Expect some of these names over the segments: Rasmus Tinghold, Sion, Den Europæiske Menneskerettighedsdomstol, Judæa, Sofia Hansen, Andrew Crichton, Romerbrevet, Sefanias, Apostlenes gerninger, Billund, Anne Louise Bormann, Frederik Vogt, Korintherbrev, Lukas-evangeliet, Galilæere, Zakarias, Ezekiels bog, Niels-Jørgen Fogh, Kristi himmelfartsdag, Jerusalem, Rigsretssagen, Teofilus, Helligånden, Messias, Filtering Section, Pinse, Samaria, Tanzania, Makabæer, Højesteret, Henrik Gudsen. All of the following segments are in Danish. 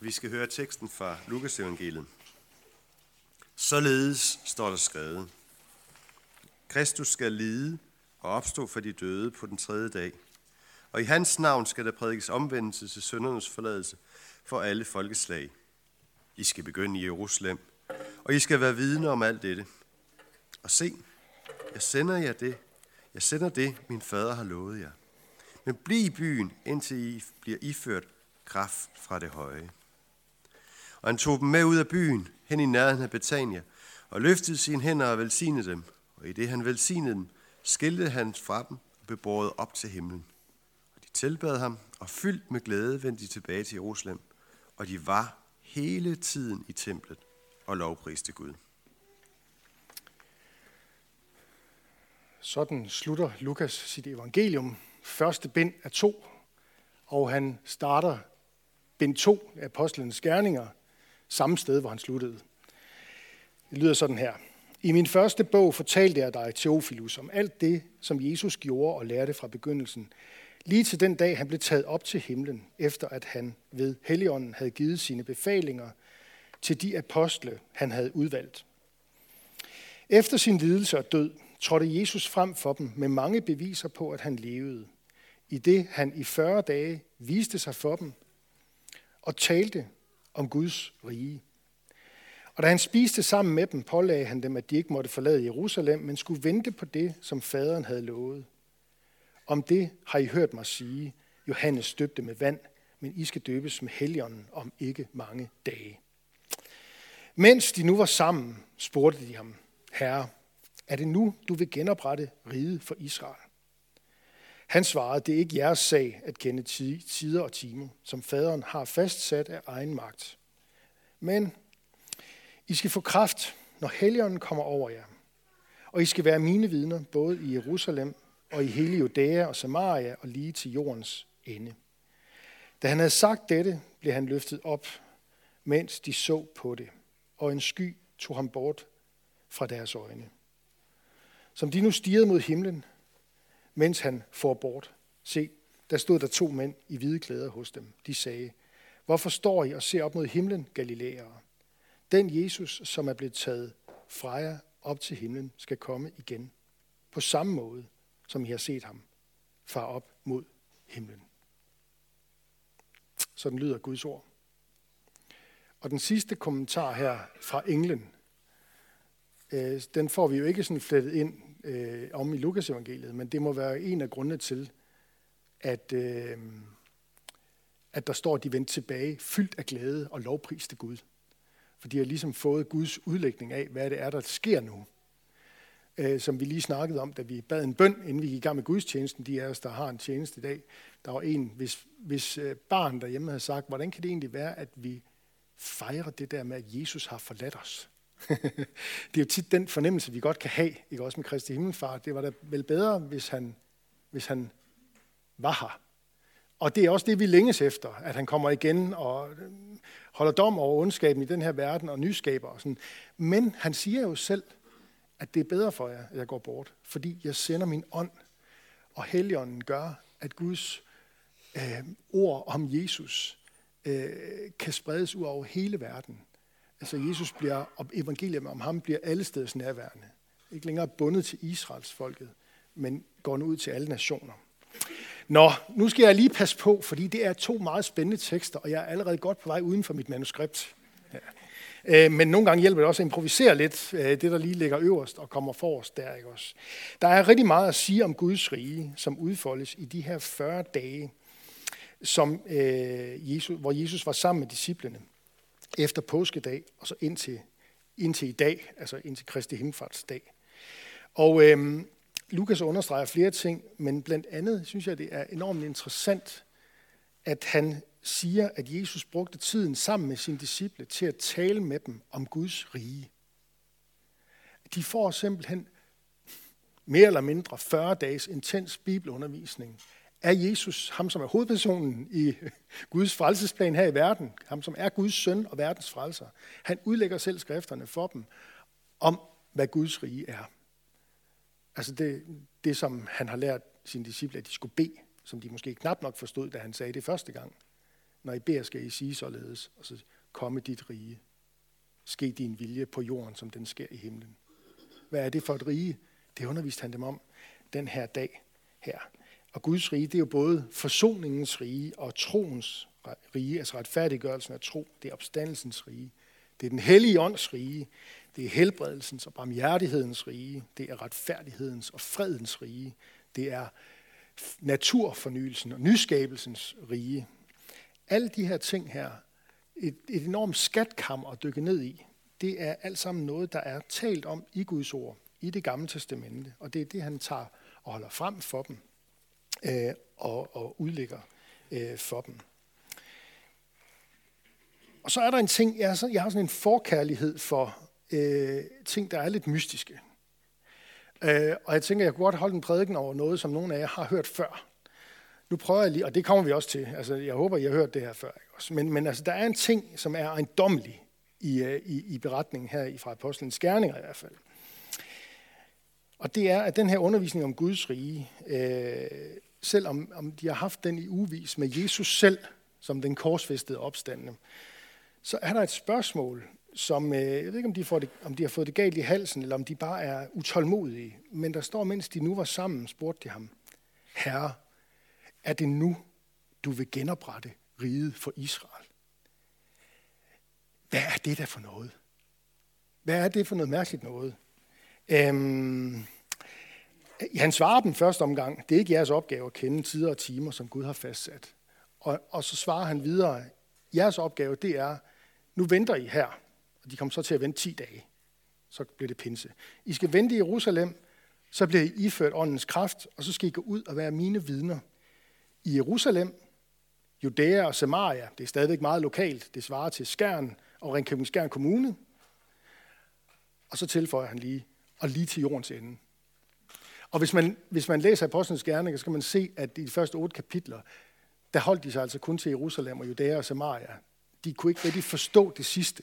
Vi skal høre teksten fra Lukas-evangeliet. Således står der skrevet: Kristus skal lide og opstå for de døde på den tredje dag, og i hans navn skal der prædikes omvendelse til syndernes forladelse for alle folkeslag. I skal begynde i Jerusalem, og I skal være vidne om alt dette. Og se, jeg sender det, min fader har lovet jer. Men bliv i byen, indtil I bliver iført kraft fra det høje. Og han tog dem med ud af byen, hen i nærheden af Betania, og løftede sine hænder og velsignede dem. Og i det han velsignede dem, skilte han fra dem og bebårede op til himlen. Og de tilbad ham, og fyldt med glæde vendte de tilbage til Jerusalem. Og de var hele tiden i templet og lovpriste Gud. Sådan slutter Lukas sit evangelium, første bind af 2, og han starter bind 2 af Apostlenes gerninger, samme sted, hvor han sluttede. Det lyder sådan her. I min første bog fortalte jeg dig, Teofilus, om alt det, som Jesus gjorde og lærte fra begyndelsen, lige til den dag, han blev taget op til himlen, efter at han ved Helligånden havde givet sine befalinger til de apostle, han havde udvalgt. Efter sin lidelse og død, trådte Jesus frem for dem med mange beviser på, at han levede, i det han i 40 dage viste sig for dem og talte om Guds rige. Og da han spiste sammen med dem, pålagde han dem, at de ikke måtte forlade Jerusalem, men skulle vente på det, som faderen havde lovet. Om det har I hørt mig sige: Johannes døbte med vand, men I skal døbes med Helligånden om ikke mange dage. Mens de nu var sammen, spurgte de ham: Herre, er det nu, du vil genoprette riget for Israel? Han svarede: Det er ikke jeres sag at kende tider og timer, som faderen har fastsat af egen magt. Men I skal få kraft, når Helligånden kommer over jer. Og I skal være mine vidner, både i Jerusalem og i hele Judæa og Samaria og lige til jordens ende. Da han havde sagt dette, blev han løftet op, mens de så på det. Og en sky tog ham bort fra deres øjne, som de nu stirrede mod himlen, mens han for bort. Se, der stod der 2 mænd i hvide klæder hos dem. De sagde: Hvorfor står I og ser op mod himlen, Galilæere? Den Jesus, som er blevet taget fra jer op til himlen, skal komme igen, på samme måde, som I har set ham fare op mod himlen. Sådan lyder Guds ord. Og den sidste kommentar her fra englen, den får vi jo ikke sådan flettet ind om i Lukas-evangeliet, men det må være en af grundene til, at der står, at de vendte tilbage fyldt af glæde og lovpriste Gud. For de har ligesom fået Guds udlægning af, hvad det er, der sker nu. Som vi lige snakkede om, da vi bad en bøn, inden vi gik i gang med gudstjenesten. De af os, der har en tjeneste i dag. Der var en, hvis barn derhjemme havde sagt: Hvordan kan det egentlig være, at vi fejrer det der med, at Jesus har forladt os? Det er jo tit den fornemmelse, vi godt kan have, ikke, også med Kristi himmelfart. Det var da vel bedre, hvis han var her. Og det er også det, vi længes efter, at han kommer igen og holder dom over ondskaben i den her verden og nyskaber og sådan. Men han siger jo selv, at det er bedre for jer, at jeg går bort, fordi jeg sender min ånd, og Helligånden gør, at Guds ord om Jesus kan spredes ud over hele verden. Altså Jesus bliver, og evangeliet om ham bliver alle steds nærværende. Ikke længere bundet til Israels folket, men går nu ud til alle nationer. Nå, nu skal jeg lige passe på, fordi det er 2 meget spændende tekster, og jeg er allerede godt på vej uden for mit manuskript. Ja. Men nogle gange hjælper det også at improvisere lidt, det der lige ligger øverst og kommer forrest der, ikke også. Der er rigtig meget at sige om Guds rige, som udfoldes i de her 40 dage, hvor Jesus var sammen med disciplene. Efter påskedag, og så indtil i dag, altså indtil Kristi himmelfartsdag. Og Lukas understreger flere ting, men blandt andet synes jeg, det er enormt interessant, at han siger, at Jesus brugte tiden sammen med sine disciple til at tale med dem om Guds rige. De får simpelthen mere eller mindre 40 dages intens bibelundervisning af Jesus, ham som er hovedpersonen i Guds frelsesplan her i verden, ham som er Guds søn og verdens frelser. Han udlægger selv skrifterne for dem om, hvad Guds rige er. Altså det som han har lært sine disciple, at de skulle bede, som de måske knap nok forstod, da han sagde det første gang. Når I beder, skal I sige således, og så komme dit rige. Ske din vilje på jorden, som den sker i himlen. Hvad er det for et rige? Det underviste han dem om den her dag her. Og Guds rige, det er jo både forsoningens rige og troens rige, altså retfærdiggørelsen af tro. Det er opstandelsens rige. Det er den hellige ånds rige. Det er helbredelsens og barmhjertighedens rige. Det er retfærdighedens og fredens rige. Det er naturfornyelsen og nyskabelsens rige. Alle de her ting her, et enormt skatkammer at dykke ned i, det er alt sammen noget, der er talt om i Guds ord, i det gamle testamente. Og det er det, han tager og holder frem for dem og udlægger for dem. Og så er der en ting, jeg har sådan en forkærlighed for ting, der er lidt mystiske. Og jeg tænker, jeg kunne godt holde en prædiken over noget, som nogen af jer har hørt før. Nu prøver jeg lige, og det kommer vi også til. Altså, jeg håber, I har hørt det her før. Ikke også? Men altså, der er en ting, som er ejendommelig i beretningen her fra Apostlenes gerninger i hvert fald. Og det er, at den her undervisning om Guds rige, selvom de har haft den i ugevis med Jesus selv, som den korsfæstede opstandende, så er der et spørgsmål, som, jeg ved ikke, om de har fået det galt i halsen, eller om de bare er utålmodige, men der står, mens de nu var sammen, spurgte de ham, Herre, er det nu, du vil genoprette riget for Israel? Hvad er det der for noget? Hvad er det for noget mærkeligt noget? Han svarer dem første omgang, det er ikke jeres opgave at kende tider og timer, som Gud har fastsat. Og så svarer han videre, jeres opgave det er, nu venter I her. Og de kom så til at vente 10 dage. Så bliver det pinse. I skal vente i Jerusalem, så bliver I iført åndens kraft, og så skal I gå ud og være mine vidner. I Jerusalem, Judæa og Samaria, det er stadigvæk meget lokalt, det svarer til Skjern og Ringkøbing-Skjern Kommune. Og så tilføjer han lige, og lige til jordens ende. Og hvis man læser Apostlenes gerninger, så skal man se, at i de første 8 kapitler, der holdt de sig altså kun til Jerusalem og Judæa og Samaria. De kunne ikke rigtig forstå det sidste.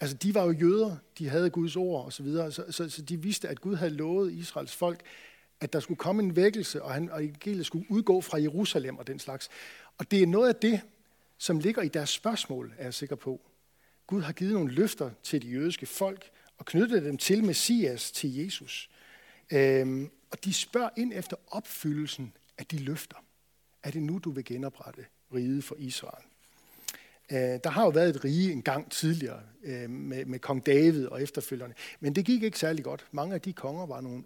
Altså, de var jo jøder, de havde Guds ord osv., så de vidste, at Gud havde lovet Israels folk, at der skulle komme en vækkelse, og evangeliet skulle udgå fra Jerusalem og den slags. Og det er noget af det, som ligger i deres spørgsmål, er jeg sikker på. Gud har givet nogle løfter til de jødiske folk, og knyttet dem til Messias, til Jesus. Og de spørger ind efter opfyldelsen af de løfter. Er det nu, du vil genoprette riget for Israel? Der har jo været et rige en gang tidligere med kong David og efterfølgerne, men det gik ikke særlig godt. Mange af de konger var nogle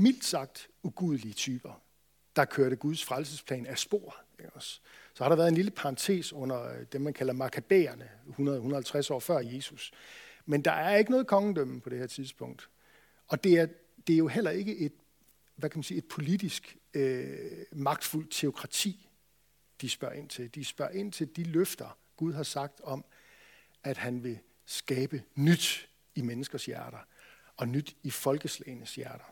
mildt sagt ugudelige typer, der kørte Guds frelsesplan af spor. Så har der været en lille parentes under det, man kalder makabæerne, 100-150 år før Jesus. Men der er ikke noget kongedømme på det her tidspunkt. Og det er jo heller ikke et, hvad kan man sige, et politisk magtfuldt teokrati, de spørger ind til. De spørger ind til de løfter, Gud har sagt om, at han vil skabe nyt i menneskers hjerter, og nyt i folkeslagenes hjerter.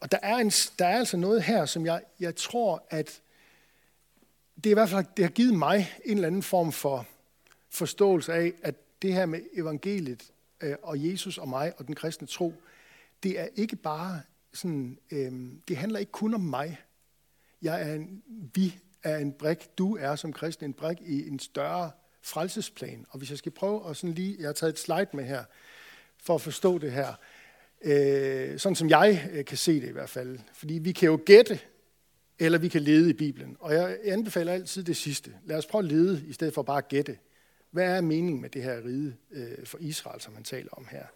Og der er altså noget her, som jeg tror, at det er i hvert fald det har givet mig en eller anden form for forståelse af, at det her med evangeliet og Jesus og mig og den kristne tro, det er ikke bare sådan, det handler ikke kun om mig. Vi er en brik, du er som kristen en brik i en større frelsesplan. Og hvis jeg skal prøve at sådan lige, jeg har taget et slide med her, for at forstå det her. Sådan som jeg kan se det i hvert fald. Fordi vi kan jo gætte, eller vi kan lede i Bibelen. Og jeg anbefaler altid det sidste. Lad os prøve at lede, i stedet for bare at gætte. Hvad er meningen med det her rige for Israel, som man taler om her?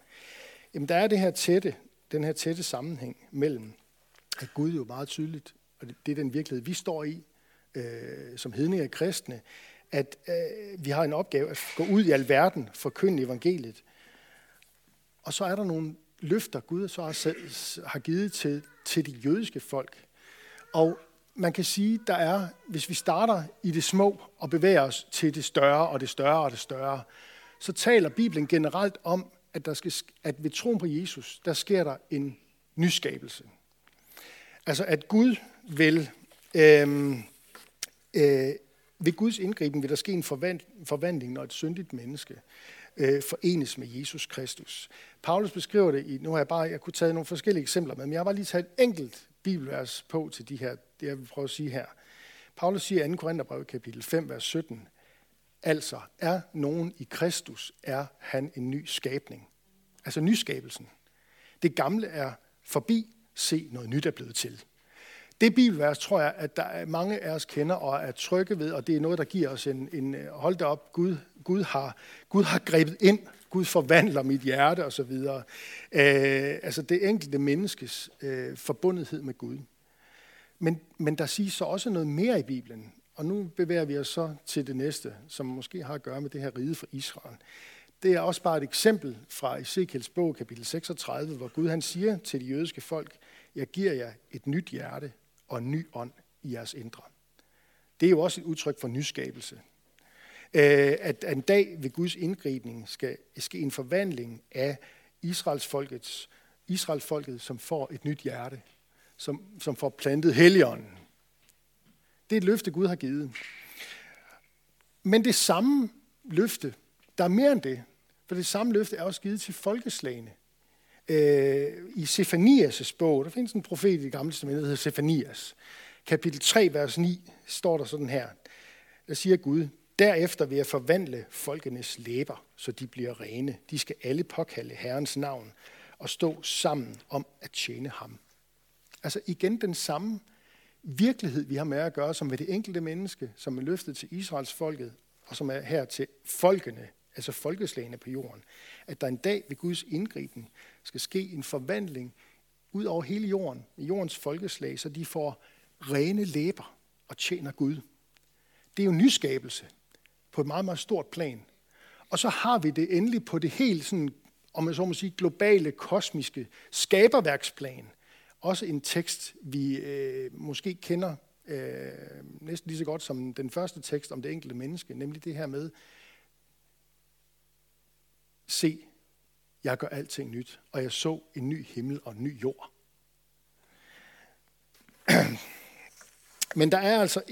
Jamen, der er det her den her tætte sammenhæng mellem, at Gud jo meget tydeligt, og det er den virkelighed, vi står i, som hedninger og kristne, at vi har en opgave at gå ud i alverden, forkynde evangeliet. Og så er der nogle løfter, Gud så har givet til de jødiske folk. Og man kan sige, der er, hvis vi starter i det små og bevæger os til det større og det større og det større, så taler Bibelen generelt om, at ved troen på Jesus, der sker der en nyskabelse. Altså at Gud ved Guds indgriben vil der ske en forvandling, når et syndigt menneske forenes med Jesus Kristus. Paulus beskriver det i, nu har jeg kunne tage nogle forskellige eksempler med, men jeg har bare lige taget et enkelt bibelvers på til de her, det jeg vil prøve at sige her. Paulus siger i 2. Korintherbrev kapitel 5, vers 17, altså, er nogen i Kristus, er han en ny skabning. Altså nyskabelsen. Det gamle er forbi, se noget nyt er blevet til. Det bibelvers tror jeg, at der er mange af os kender og er trygge ved, og det er noget, der giver os en hold da op, Gud har grebet ind, Gud forvandler mit hjerte osv. Altså det enkelte menneskes forbundethed med Gud. Men der siges så også noget mere i Bibelen, og nu bevæger vi os så til det næste, som måske har at gøre med det her rige for Israel. Det er også bare et eksempel fra Ezekiels bog, kapitel 36, hvor Gud han siger til de jødiske folk, jeg giver jer et nyt hjerte og en ny ånd i jeres indre. Det er jo også et udtryk for nyskabelse. At en dag ved Guds indgriben skal ske en forvandling af Israelsfolket, som får et nyt hjerte, som får plantet Helligånden. Det er et løfte, Gud har givet. Men det samme løfte, der er mere end det, for det samme løfte er også givet til folkeslagene. I Sefanias' bog, der findes en profet i Det Gamle Testamente, der hedder Sefanias. Kapitel 3, vers 9, står der sådan her. Der siger Gud, derefter vil jeg forvandle folkenes læber, så de bliver rene. De skal alle påkalde Herrens navn og stå sammen om at tjene ham. Altså igen den samme virkelighed, vi har med at gøre, som ved det enkelte menneske, som er løftet til Israels folket, og som er her til folkene, altså folkeslagene på jorden, at der en dag ved Guds indgriben skal ske en forvandling ud over hele jorden, i jordens folkeslag, så de får rene læber og tjener Gud. Det er jo nyskabelse på et meget, meget stort plan. Og så har vi det endelig på det helt sådan, om man så må sige, globale, kosmiske skaberværksplan. Også en tekst, vi måske kender næsten lige så godt som den første tekst om det enkelte menneske, nemlig det her med, se, jeg gør alting nyt, og jeg så en ny himmel og en ny jord. Men der er altså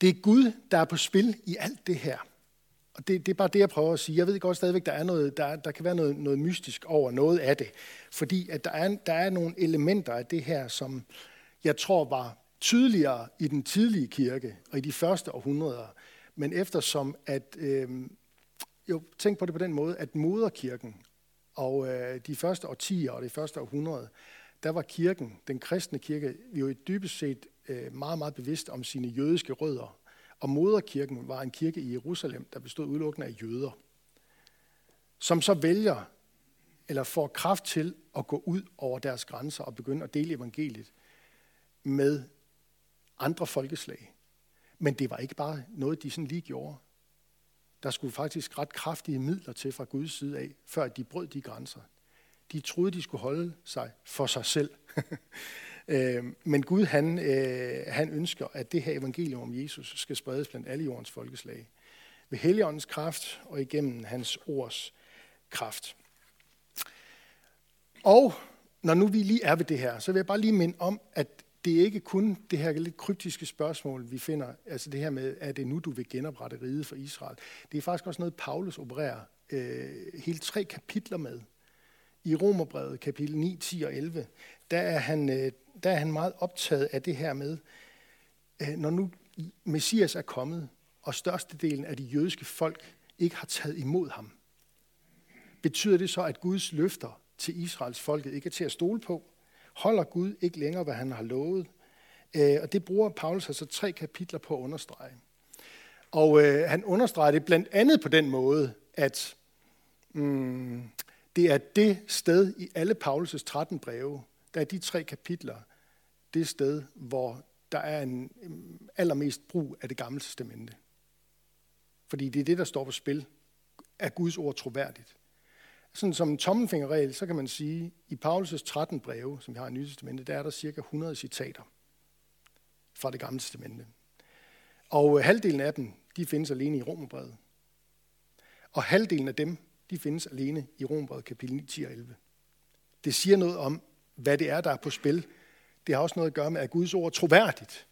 det er Gud, der er på spil i alt det her. Og det er bare det, jeg prøver at sige. Jeg ved godt stadigvæk, der er noget, der kan være noget mystisk over noget af det. Fordi at der er nogle elementer af det her, som jeg tror var tydeligere i den tidlige kirke og i de første århundreder. Men eftersom at... tænk på det på den måde, at moderkirken og de første årtier og det første århundrede, der var kirken, den kristne kirke, jo i dybest set meget, meget bevidst om sine jødiske rødder. Og moderkirken var en kirke i Jerusalem, der bestod udelukkende af jøder, som så vælger eller får kraft til at gå ud over deres grænser og begynde at dele evangeliet med andre folkeslag. Men det var ikke bare noget, de sådan lige gjorde. Der skulle faktisk ret kraftige midler til fra Guds side af, før de brød de grænser. De troede, de skulle holde sig for sig selv. Men Gud, han ønsker, at det her evangelium om Jesus skal spredes blandt alle jordens folkeslag. Ved Helligåndens kraft og igennem hans ords kraft. Og når nu vi lige er ved det her, så vil jeg bare lige minde om, at det er ikke kun det her lidt kryptiske spørgsmål, vi finder, altså det her med, er det nu, du vil genoprette riget for Israel? Det er faktisk også noget, Paulus opererer hele 3 kapitler med. I Romerbrevet, kapitel 9, 10 og 11, der er han meget optaget af det her med, når nu Messias er kommet, og størstedelen af de jødiske folk ikke har taget imod ham. Betyder det så, at Guds løfter til Israels folket ikke er til at stole på? Holder Gud ikke længere, hvad han har lovet? Og det bruger Paulus altså 3 kapitler på at understrege. Og han understreger det blandt andet på den måde, at det er det sted i alle Paulus' 13 breve, der er de 3 kapitler, det sted, hvor der er en allermest brug af det gamle testamente. Fordi det er det, der står på spil. Er Guds ord troværdigt? Sådan som en tommelfingerregel, så kan man sige, i Paulus' 13 breve, som vi har i Nye Testamente, der er der cirka 100 citater fra det gamle testamente. Og halvdelen af dem, de findes alene i Romerbrevet. Og halvdelen af dem, de findes alene i Romerbrevet kapitel 9, 10 og 11. Det siger noget om, hvad det er, der er på spil. Det har også noget at gøre med, at Guds ord er troværdigt.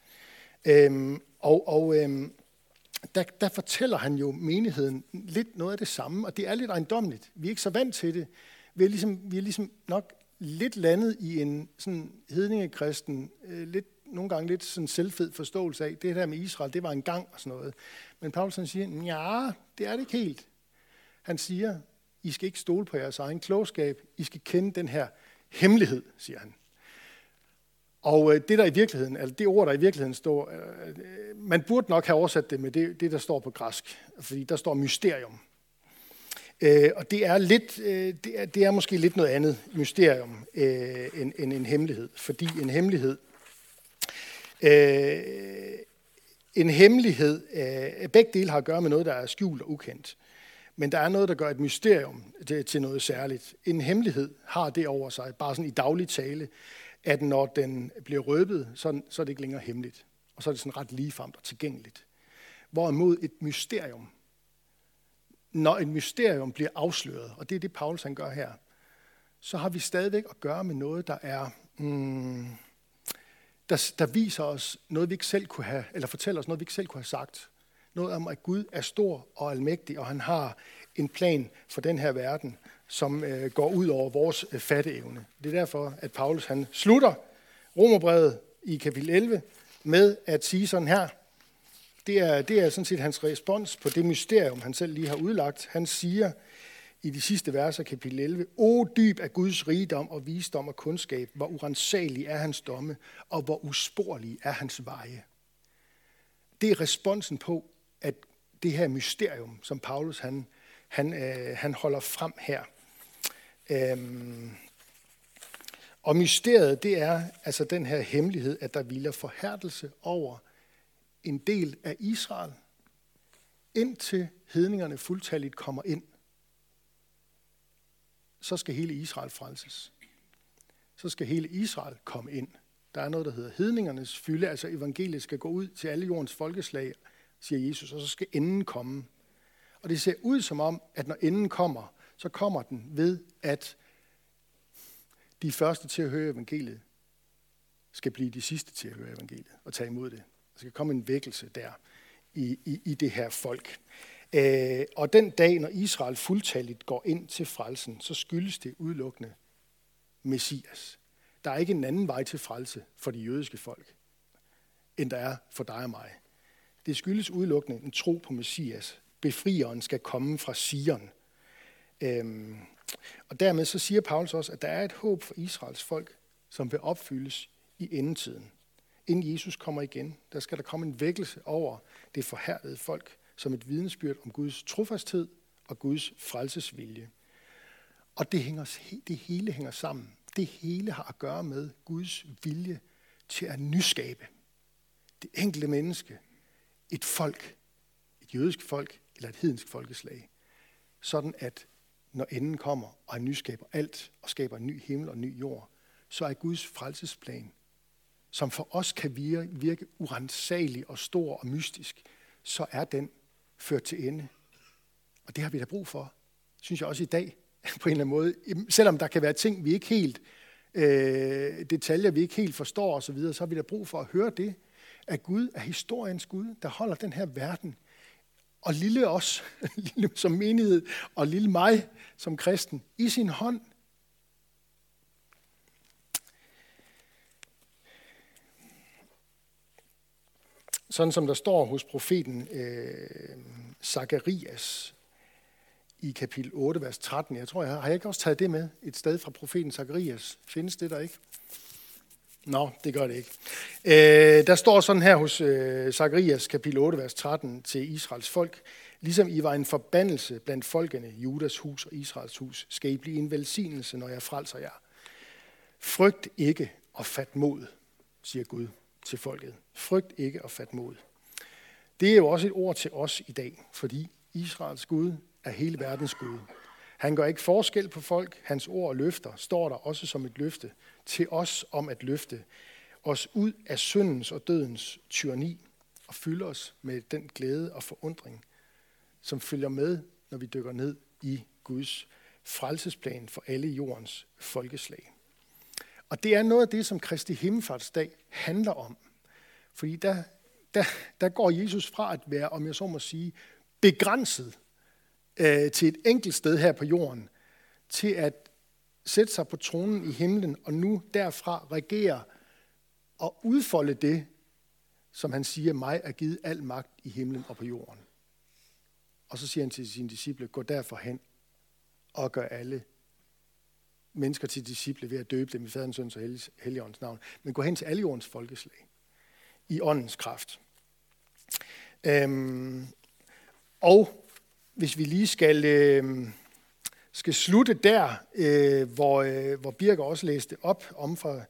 Der fortæller han jo menigheden lidt noget af det samme, og det er lidt ejendommeligt. Vi er ikke så vant til det. Vi er ligesom nok lidt landet i en sådan hedningekristen, lidt nogle gange lidt sådan selvfed forståelse af, det der med Israel, det var en gang og sådan noget. Men Paulus han siger, ja, det er det ikke helt. Han siger, I skal ikke stole på jeres egen klogskab, I skal kende den her hemmelighed, siger han. Og det der i virkeligheden, altså det ord der i virkeligheden står, man burde nok have oversat det med det der står på græsk, fordi der står mysterium. Og det er lidt, det er måske lidt noget andet mysterium end en hemmelighed, fordi en hemmelighed, begge dele har at gøre med noget der er skjult og ukendt. Men der er noget, der gør et mysterium til noget særligt. En hemmelighed har det over sig, bare sådan i daglig tale, at når den bliver røbet, så er det ikke længere hemmeligt. Og så er det sådan ret ligefremt og tilgængeligt. Hvorimod et mysterium, når et mysterium bliver afsløret, og det er det, Paulus han gør her, så har vi stadigvæk at gøre med noget, der er, der viser os noget, vi ikke selv kunne have, eller fortæller os noget, vi ikke selv kunne have sagt. Noget om, at Gud er stor og almægtig, og han har en plan for den her verden, som går ud over vores fatteevne. Det er derfor, at Paulus han slutter Romerbrevet i kapitel 11 med at sige sådan her. Det er sådan set hans respons på det mysterium, han selv lige har udlagt. Han siger i de sidste verser kapitel 11, O dyb af Guds rigdom og visdom og kundskab, hvor urensagelige er hans domme, og hvor usporlige er hans veje. Det er responsen på, at det her mysterium, som Paulus han holder frem her. Og mysteriet, det er altså den her hemmelighed, at der hviler forhærdelse over en del af Israel, indtil hedningerne fuldtalligt kommer ind. Så skal hele Israel frelses. Så skal hele Israel komme ind. Der er noget, der hedder hedningernes fylde, altså evangeliet skal gå ud til alle jordens folkeslag, siger Jesus, og så skal enden komme. Og det ser ud som om, at når enden kommer, så kommer den ved, at de første til at høre evangeliet skal blive de sidste til at høre evangeliet og tage imod det. Der skal komme en vækkelse der i det her folk. Og den dag, når Israel fuldtalligt går ind til frelsen, så skyldes det udelukkende Messias. Der er ikke en anden vej til frelse for de jødiske folk, end der er for dig og mig. Det skyldes udelukkende en tro på Messias. Befrieren skal komme fra Sion. Og dermed så siger Paulus også, at der er et håb for Israels folk, som vil opfyldes i endetiden. Inden Jesus kommer igen, der skal der komme en vækkelse over det forhærdede folk, som et vidnesbyrd om Guds trofasthed og Guds frelsesvilje. Og det hele hænger sammen. Det hele har at gøre med Guds vilje til at nyskabe det enkelte menneske, et folk, et jødisk folk eller et hedensk folkeslag. Sådan at når enden kommer, og han nyskaber alt, og skaber en ny himmel og en ny jord, så er Guds frelsesplan, som for os kan virke uransagelig og stor og mystisk, så er den ført til ende. Og det har vi da brug for, synes jeg også i dag, på en eller anden måde. Selvom der kan være ting, vi ikke helt, detaljer, vi ikke helt forstår osv., så har vi da brug for at høre det, at Gud er historiens Gud, der holder den her verden. Og lille os, lille som menighed, og lille mig som kristen, i sin hånd. Sådan som der står hos profeten Zakarias i kapitel 8, vers 13. Jeg tror, jeg har ikke også taget det med et sted fra profeten Zakarias. Findes det der ikke? Nå, det gør det ikke. Der står sådan her hos Zakarias kapitel 8, vers 13 til Israels folk. Ligesom I var en forbandelse blandt folkene, Judas hus og Israels hus, skal I blive en velsignelse, når jeg frelser jer. Frygt ikke og fat mod, siger Gud til folket. Frygt ikke og fat mod. Det er jo også et ord til os i dag, fordi Israels Gud er hele verdens Gud. Han gør ikke forskel på folk. Hans ord og løfter står der også som et løfte til os om at løfte os ud af syndens og dødens tyranni og fylde os med den glæde og forundring, som følger med, når vi dykker ned i Guds frelsesplan for alle jordens folkeslag. Og det er noget af det, som Kristi himmelfartsdag handler om. Fordi der går Jesus fra at være, om jeg så må sige, begrænset til et enkelt sted her på jorden, til at sætte sig på tronen i himlen, og nu derfra regere og udfolde det, som han siger, mig er givet al magt i himlen og på jorden. Og så siger han til sine disciple, gå derfor hen og gør alle mennesker til disciple ved at døbe dem i Faderens, Søns og Helligåndens navn. Men gå hen til alle jordens folkeslag i åndens kraft. Og hvis vi lige skal slutte der, hvor Birger også læste op om fra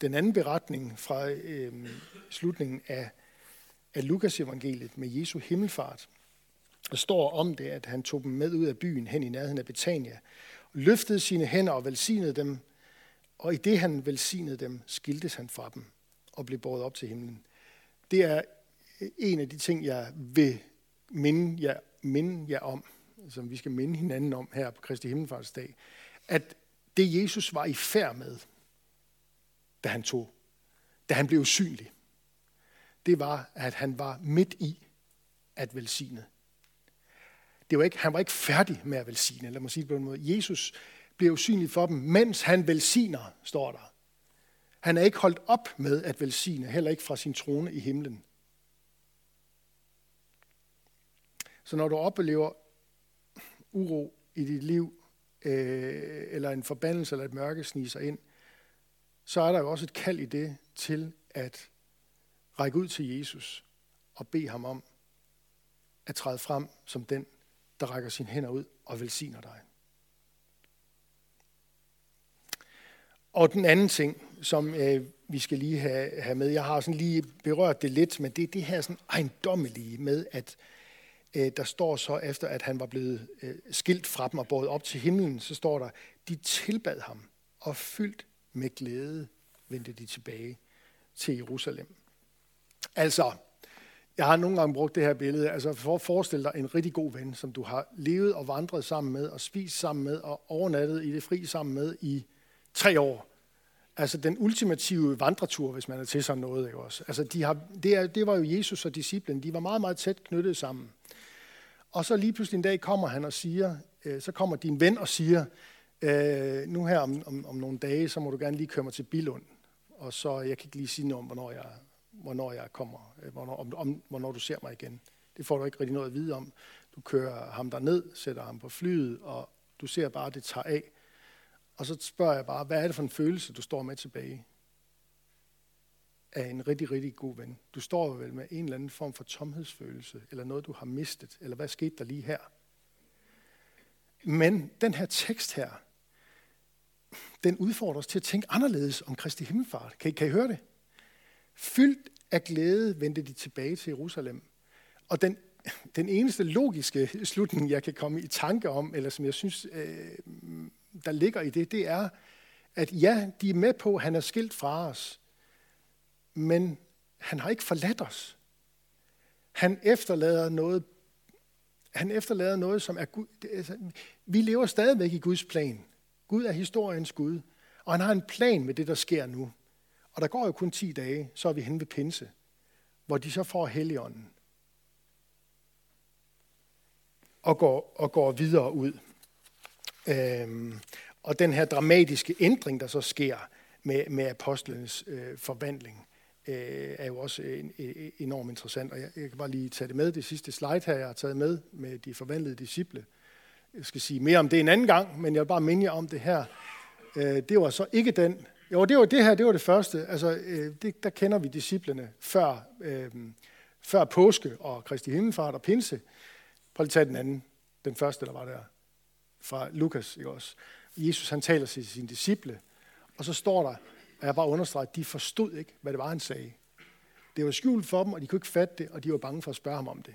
den anden beretning fra slutningen af Lukas-evangeliet med Jesu himmelfart. Der står om det, at han tog dem med ud af byen hen i nærheden af Betania, løftede sine hænder og velsignede dem, og i det han velsignede dem, skiltes han fra dem og blev båret op til himlen. Det er en af de ting, jeg vil minde jer om, som vi skal minde hinanden om her på Kristi himmelfartsdag, at det Jesus var i færd med, da han blev usynlig, det var, at han var midt i at velsigne. Han var ikke færdig med at velsigne, lad mig sige det på en måde. Jesus blev usynlig for dem, mens han velsigner, står der. Han er ikke holdt op med at velsigne, heller ikke fra sin trone i himlen. Så når du oplever uro i dit liv, eller en forbandelse eller et mørke sniger sig ind, så er der jo også et kald i det til at række ud til Jesus og bede ham om at træde frem som den, der rækker sine hænder ud og velsigner dig. Og den anden ting, som vi skal lige have med, jeg har sådan lige berørt det lidt, men det er det her sådan ejendommelige med, at der står så efter, at han var blevet skilt fra dem og båret op til himlen, så står der, de tilbad ham, og fyldt med glæde vendte de tilbage til Jerusalem. Altså, jeg har nogle gange brugt det her billede, altså for at forestille dig en rigtig god ven, som du har levet og vandret sammen med, og spist sammen med, og overnattet i det fri sammen med i 3 år. Altså den ultimative vandretur, hvis man er til sådan noget, ikke også? Altså det var jo Jesus og disciplen, de var meget, meget tæt knyttet sammen. Og så lige pludselig en dag kommer han og siger, så kommer din ven og siger, nu her om nogle dage, så må du gerne lige køre mig til Billund, og så jeg kan ikke lige sige noget om, hvornår jeg kommer, hvornår du ser mig igen. Det får du ikke rigtig noget at vide om. Du kører ham derned, sætter ham på flyet, og du ser bare, det tager af. Og så spørger jeg bare, hvad er det for en følelse, du står med tilbage af en rigtig, rigtig god ven? Du står vel med en eller anden form for tomhedsfølelse, eller noget, du har mistet, eller hvad skete der lige her? Men den her tekst her, den udfordrer os til at tænke anderledes om Kristi himmelfart. Kan I høre det? Fyldt af glæde vendte de tilbage til Jerusalem. Og den eneste logiske slutning, jeg kan komme i tanke om, eller som jeg synes, der ligger i det, det er, at ja, de er med på, at han er skilt fra os, men han har ikke forladt os. Han efterlader noget, som er Gud. Vi lever stadigvæk i Guds plan. Gud er historiens Gud, og han har en plan med det, der sker nu. Og der går jo kun 10 dage, så er vi hen ved Pinse, hvor de så får Helligånden og går videre ud. Og den her dramatiske ændring, der så sker med apostlenes forvandling, er jo også enormt interessant. Og jeg kan bare lige tage det med. Det sidste slide her, jeg har taget med de forvandlede disciple. Jeg skal sige mere om det en anden gang, men jeg vil bare minde jer om det her. Det var så ikke den... Jo, det var det første. Altså, der kender vi disciplene før påske og Kristi himmelfart og Pinse. Prøv lige at tage den anden. Den første, der var der. Fra Lukas, ikke også? Jesus, han taler til sine disciple, og så står der, og jeg bare understreger, at de forstod ikke, hvad det var, han sagde. Det var skjult for dem, og de kunne ikke fatte det, og de var bange for at spørge ham om det.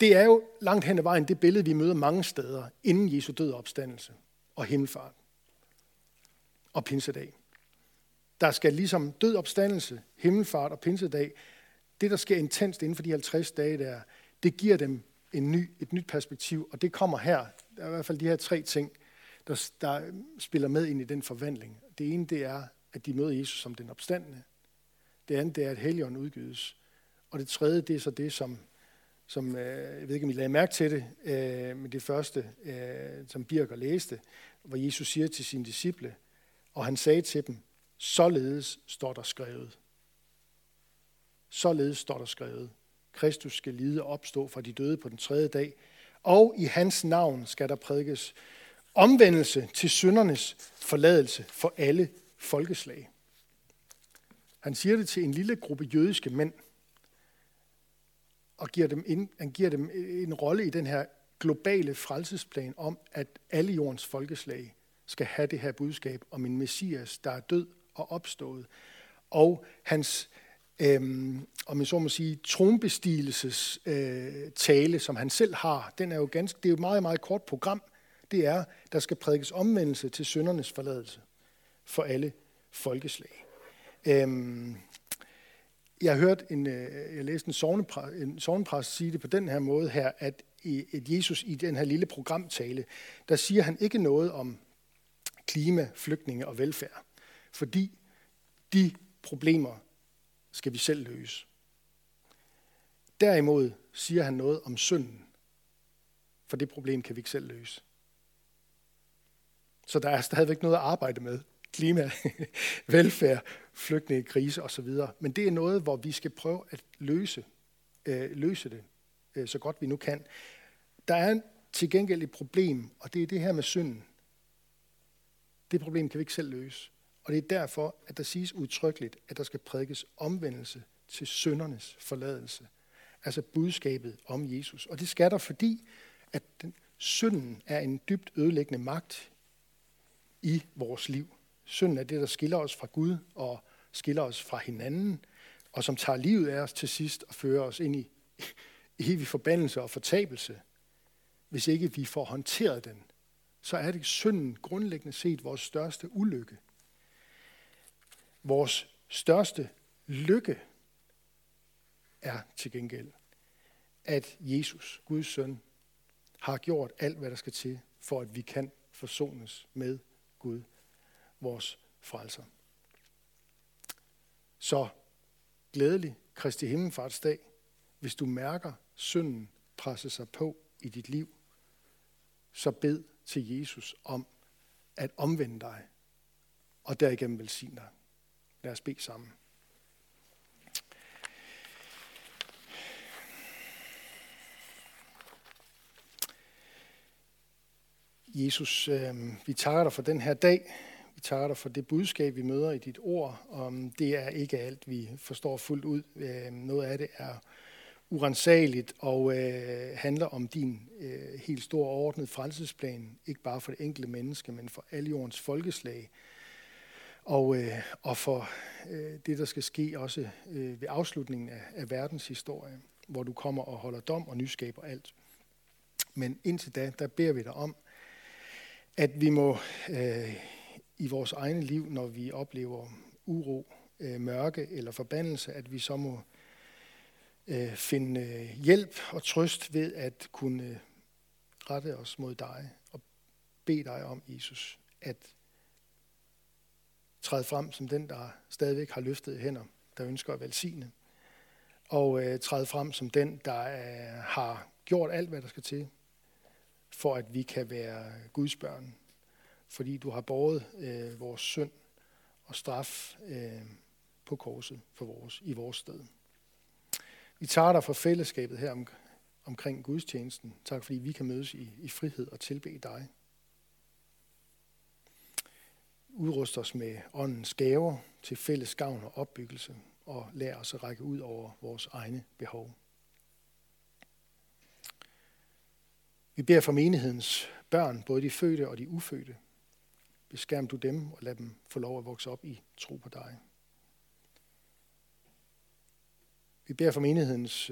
Det er jo langt hen ad vejen det billede, vi møder mange steder, inden Jesu død og opstandelse og himmelfart og pinsedag. Der skal ligesom død, opstandelse, himmelfart og pinsedag, det der sker intenst inden for de 50 dage der, det giver dem et nyt perspektiv, og det kommer her. Der er i hvert fald de her 3 ting, der spiller med ind i den forvandling. Det ene, det er, at de møder Jesus som den opstandne. Det andet, det er, at Helligånden udgives. Og det tredje, det er så det, som jeg ved ikke, om I lagde mærke til det, men det første, som Birger læste, hvor Jesus siger til sine disciple, og han sagde til dem, således står der skrevet. Således står der skrevet: Kristus skal lide og opstå fra de døde på den tredje dag, og i hans navn skal der prædikes omvendelse til syndernes forladelse for alle folkeslag. Han siger det til en lille gruppe jødiske mænd, og han giver dem en rolle i den her globale frelsesplan om, at alle jordens folkeslag skal have det her budskab om en messias, der er død og opstået, og hans om jeg så må sige, tronbestigelses tale, som han selv har, den er jo ganske, det er jo et meget, meget kort program. Det er, der skal prædikes omvendelse til syndernes forladelse for alle folkeslag. Jeg læste en sognepræst sige det på den her måde her, at Jesus i den her lille programtale, der siger han ikke noget om klima, flygtninge og velfærd, fordi de problemer skal vi selv løse. Derimod siger han noget om synden, for det problem kan vi ikke selv løse. Så der er stadigvæk noget at arbejde med. Klima, velfærd, flygtninge, krise osv. Men det er noget, hvor vi skal prøve at løse det, så godt vi nu kan. Der er til gengæld et problem, og det er det her med synden. Det problem kan vi ikke selv løse. Og det er derfor, at der siges udtrykkeligt, at der skal prædikes omvendelse til syndernes forladelse. Altså budskabet om Jesus. Og det skal der, fordi at synden er en dybt ødelæggende magt i vores liv. Synden er det, der skiller os fra Gud og skiller os fra hinanden, og som tager livet af os til sidst og fører os ind i evig forbandelse og fortabelse. Hvis ikke vi får håndteret den, så er det synden grundlæggende set vores største ulykke. Vores største lykke er til gengæld, at Jesus, Guds søn, har gjort alt, hvad der skal til, for at vi kan forsones med Gud, vores frelser. Så glædelig Kristi himmelfartsdag, hvis du mærker synden presse sig på i dit liv, så bed til Jesus om at omvende dig og derigennem velsigne dig. Lad os bede sammen. Jesus, vi takker dig for den her dag. Vi takker dig for det budskab, vi møder i dit ord. Og det er ikke alt, vi forstår fuldt ud. Noget af det er urensageligt og handler om din helt store ordnede frelsesplan. Ikke bare for det enkelte menneske, men for alle jordens folkeslag. Og for det, der skal ske også ved afslutningen af verdens historie, hvor du kommer og holder dom og nyskaber alt. Men indtil da, der beder vi dig om, at vi må i vores egne liv, når vi oplever uro, mørke eller forbandelse, at vi så må finde hjælp og trøst ved at kunne rette os mod dig og bede dig om, Jesus, at træde frem som den, der stadigvæk har løftede hænder, der ønsker at velsigne. Og træde frem som den, der har gjort alt, hvad der skal til, for at vi kan være Guds børn. Fordi du har båret vores synd og straf på korset for i vores sted. Vi tager dig for fællesskabet her omkring gudstjenesten. Tak fordi vi kan mødes i frihed og tilbede dig. Udrust os med åndens gaver til fælles gavn og opbyggelse, og lær os at række ud over vores egne behov. Vi beder for menighedens børn, både de fødte og de ufødte. Beskærm du dem og lad dem få lov at vokse op i tro på dig. Vi beder for menighedens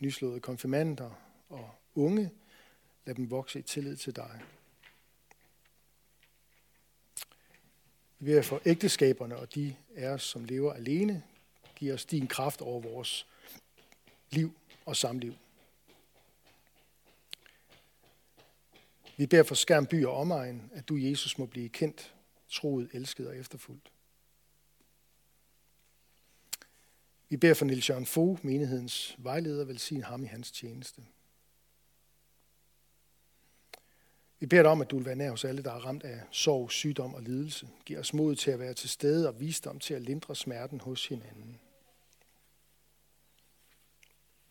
nyslåede konfirmander og unge. Lad dem vokse i tillid til dig. Vi beder for ægteskaberne og de af os, som lever alene. Giv os din kraft over vores liv og samliv. Vi beder for Skærm by og omegn, at du, Jesus, må blive kendt, troet, elsket og efterfulgt. Vi beder for Niels-Jørgen Fogh, menighedens vejleder, velsign ham i hans tjeneste. Vi beder dig om, at du vil være nær hos alle, der er ramt af sorg, sygdom og lidelse. Giv os mod til at være til stede og visdom til at lindre smerten hos hinanden.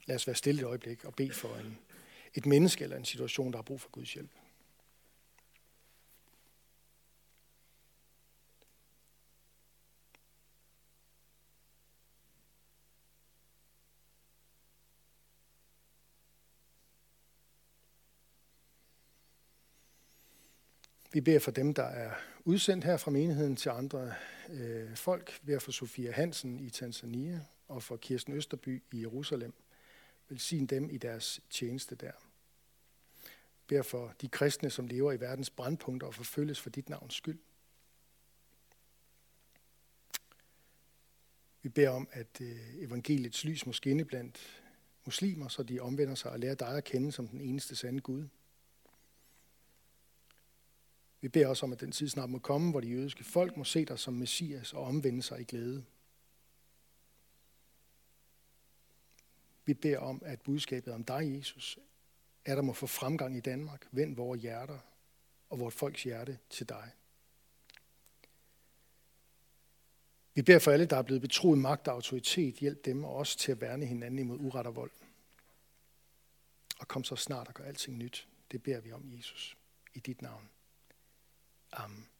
Lad os være stille et øjeblik og bede for et menneske eller en situation, der har brug for Guds hjælp. Vi beder for dem, der er udsendt her fra menigheden til andre folk. Vi beder for Sofia Hansen i Tanzania og for Kirsten Østerby i Jerusalem. Velsign dem i deres tjeneste der. Vi beder for de kristne, som lever i verdens brandpunkter og forfølges for dit navns skyld. Vi beder om, at evangeliets lys må skinne blandt muslimer, så de omvender sig og lærer dig at kende som den eneste sande Gud. Vi beder også om, at den tid snart må komme, hvor de jødiske folk må se dig som Messias og omvende sig i glæde. Vi beder om, at budskabet om dig, Jesus, er der må få fremgang i Danmark. Vend vores hjerter og vores folks hjerte til dig. Vi beder for alle, der er blevet betroet magt og autoritet. Hjælp dem og os til at værne hinanden imod uret og vold. Og kom så snart og gør alting nyt. Det beder vi om, Jesus, i dit navn. Amen.